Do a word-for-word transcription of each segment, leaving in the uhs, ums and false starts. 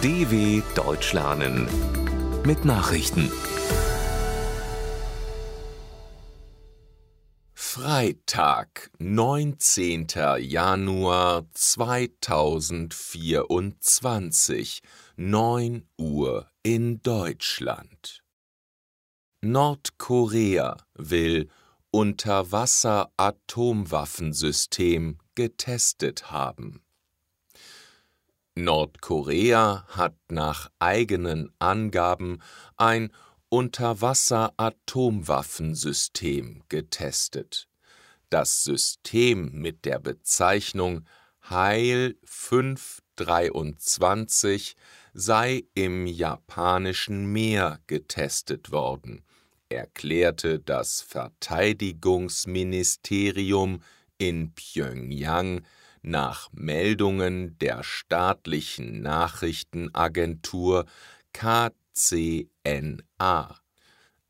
D W Deutsch lernen mit Nachrichten. Freitag, neunzehnten Januar zweitausendvierundzwanzig, neun Uhr in Deutschland. Nordkorea will Unterwasser-Atomwaffensystem getestet haben. Nordkorea hat nach eigenen Angaben ein Unterwasser-Atomwaffensystem getestet. Das System mit der Bezeichnung Heil fünf zwei drei sei im japanischen Meer getestet worden, erklärte das Verteidigungsministerium in Pjöngjang nach Meldungen der staatlichen Nachrichtenagentur K C N A.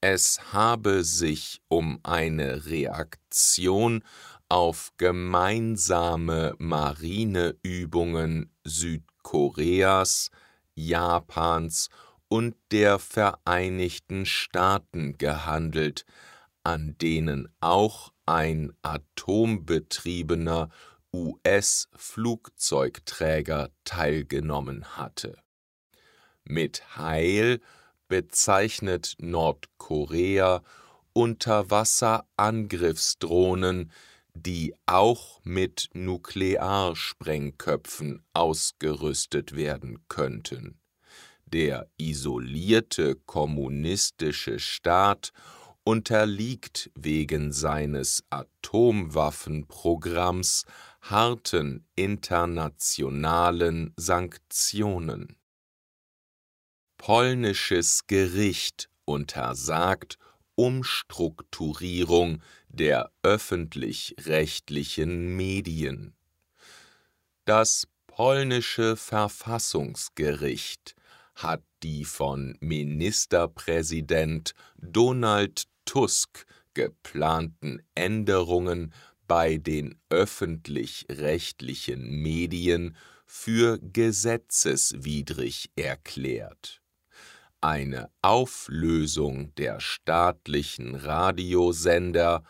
Es habe sich um eine Reaktion auf gemeinsame Marineübungen Südkoreas, Japans und der Vereinigten Staaten gehandelt, an denen auch ein atombetriebener U S-Flugzeugträger teilgenommen hatte. Mit Heil bezeichnet Nordkorea Unterwasserangriffsdrohnen, die auch mit Nuklearsprengköpfen ausgerüstet werden könnten. Der isolierte kommunistische Staat unterliegt wegen seines Atomwaffenprogramms harten internationalen Sanktionen. Polnisches Gericht untersagt Umstrukturierung der öffentlich-rechtlichen Medien. Das polnische Verfassungsgericht hat die von Ministerpräsident Donald Tusk geplanten Änderungen bei den öffentlich-rechtlichen Medien für gesetzeswidrig erklärt. Eine Auflösung der staatlichen Radiosender,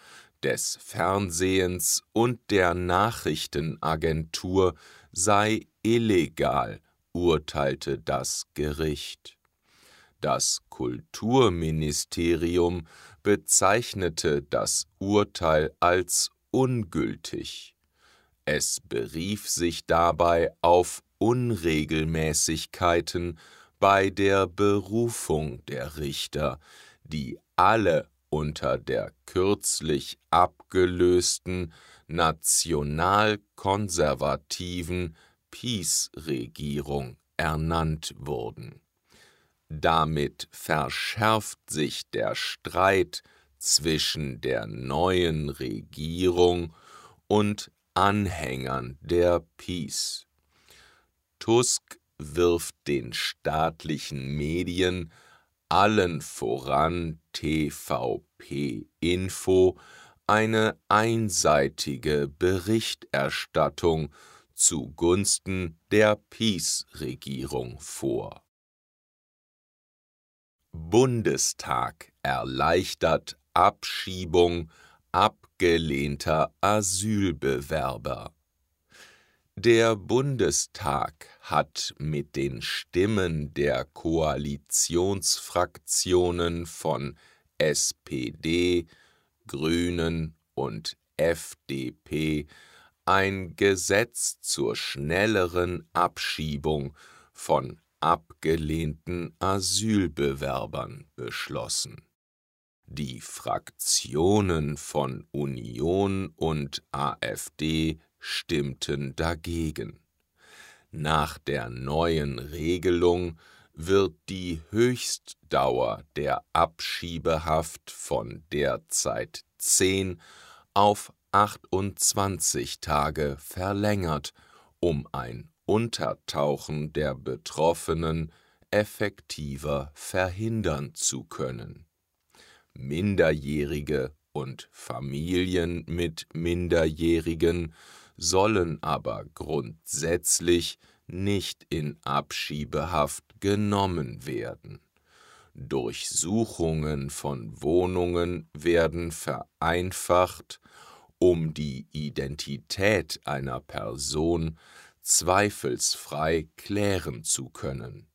des Fernsehens und der Nachrichtenagentur sei illegal, urteilte das Gericht. Das Kulturministerium bezeichnete das Urteil als ungültig. Es berief sich dabei auf Unregelmäßigkeiten bei der Berufung der Richter, die alle unter der kürzlich abgelösten nationalkonservativen PiS-Regierung ernannt wurden. Damit verschärft sich der Streit zwischen der neuen Regierung und Anhängern der PiS. Tusk wirft den staatlichen Medien, allen voran T V P-Info, eine einseitige Berichterstattung zugunsten der PiS-Regierung vor. Bundestag erleichtert Abschiebung abgelehnter Asylbewerber. Der Bundestag hat mit den Stimmen der Koalitionsfraktionen von S P D, Grünen und F D P ein Gesetz zur schnelleren Abschiebung von abgelehnten Asylbewerbern beschlossen. Die Fraktionen von Union und AfD stimmten dagegen. Nach der neuen Regelung wird die Höchstdauer der Abschiebehaft von derzeit zehn auf achtundzwanzig Tage verlängert, um ein Untertauchen der Betroffenen effektiver verhindern zu können. Minderjährige und Familien mit Minderjährigen sollen aber grundsätzlich nicht in Abschiebehaft genommen werden. Durchsuchungen von Wohnungen werden vereinfacht, um die Identität einer Person zweifelsfrei klären zu können.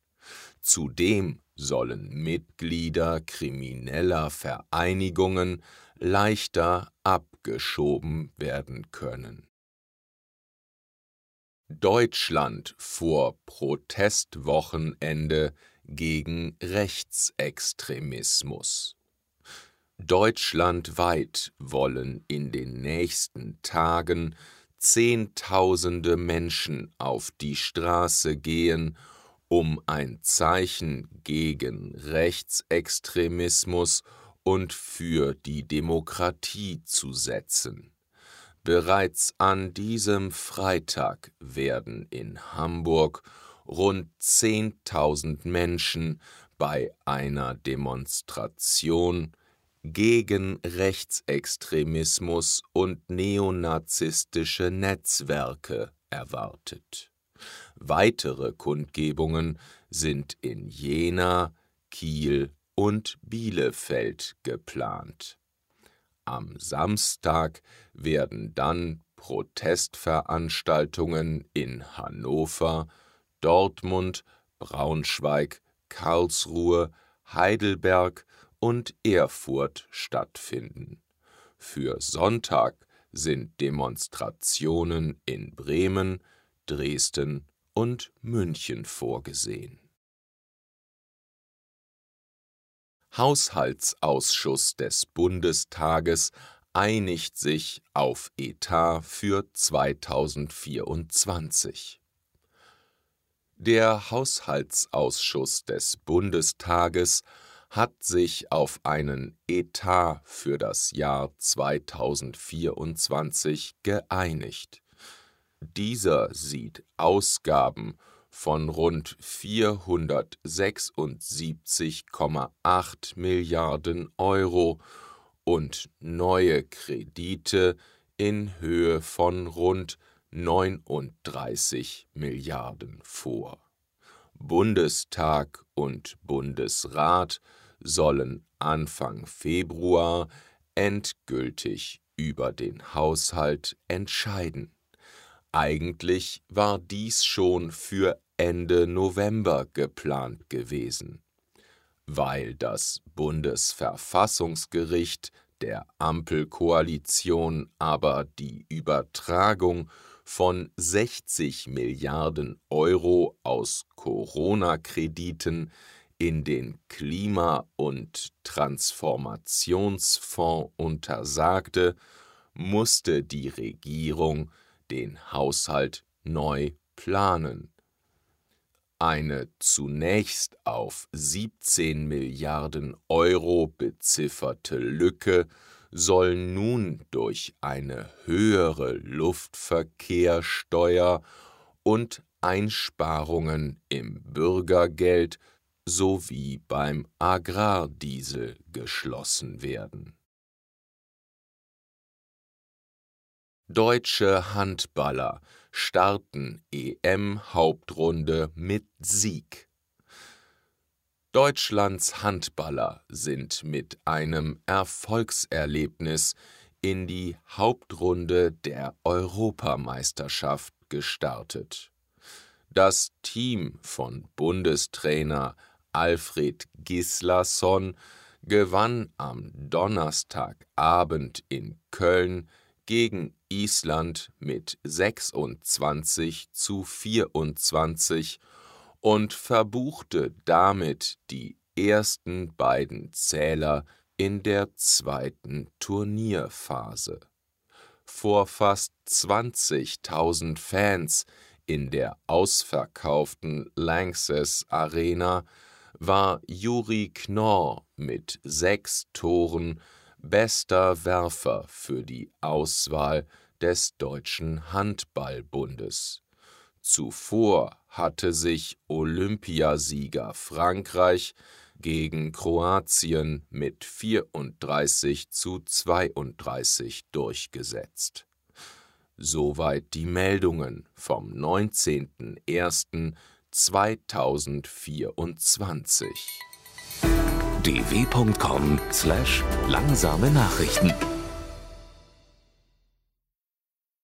Zudem sollen Mitglieder krimineller Vereinigungen leichter abgeschoben werden können. Deutschland vor Protestwochenende gegen Rechtsextremismus. Deutschlandweit wollen in den nächsten Tagen Zehntausende Menschen auf die Straße gehen, um ein Zeichen gegen Rechtsextremismus und für die Demokratie zu setzen. Bereits an diesem Freitag werden in Hamburg rund zehntausend Menschen bei einer Demonstration gegen Rechtsextremismus und neonazistische Netzwerke erwartet. Weitere Kundgebungen sind in Jena, Kiel und Bielefeld geplant. Am Samstag werden dann Protestveranstaltungen in Hannover, Dortmund, Braunschweig, Karlsruhe, Heidelberg und Erfurt stattfinden. Für Sonntag sind Demonstrationen in Bremen, Dresden und München vorgesehen. Haushaltsausschuss des Bundestages einigt sich auf Etat für zweitausendvierundzwanzig. Der Haushaltsausschuss des Bundestages hat sich auf einen Etat für das Jahr zweitausendvierundzwanzig geeinigt. Dieser sieht Ausgaben von rund vierhundertsechsundsiebzig Komma acht Milliarden Euro und neue Kredite in Höhe von rund neununddreißig Milliarden vor. Bundestag und Bundesrat sollen Anfang Februar endgültig über den Haushalt entscheiden. Eigentlich war dies schon für Ende November geplant gewesen. Weil das Bundesverfassungsgericht der Ampelkoalition aber die Übertragung von sechzig Milliarden Euro aus Corona-Krediten in den Klima- und Transformationsfonds untersagte, musste die Regierung den Haushalt neu planen. Eine zunächst auf siebzehn Milliarden Euro bezifferte Lücke soll nun durch eine höhere Luftverkehrssteuer und Einsparungen im Bürgergeld sowie beim Agrardiesel geschlossen werden. Deutsche Handballer starten E M-Hauptrunde mit Sieg. Deutschlands Handballer sind mit einem Erfolgserlebnis in die Hauptrunde der Europameisterschaft gestartet. Das Team von Bundestrainer Alfred Gislason gewann am Donnerstagabend in Köln gegen Island mit sechsundzwanzig zu vierundzwanzig und verbuchte damit die ersten beiden Zähler in der zweiten Turnierphase. Vor fast zwanzigtausend Fans in der ausverkauften Lanxess Arena war Juri Knorr mit sechs Toren bester Werfer für die Auswahl des Deutschen Handballbundes. Zuvor hatte sich Olympiasieger Frankreich gegen Kroatien mit vierunddreißig zu zweiunddreißig durchgesetzt. Soweit die Meldungen vom neunzehnten ersten zweitausendvierundzwanzig. d w punkt com slash langsame Nachrichten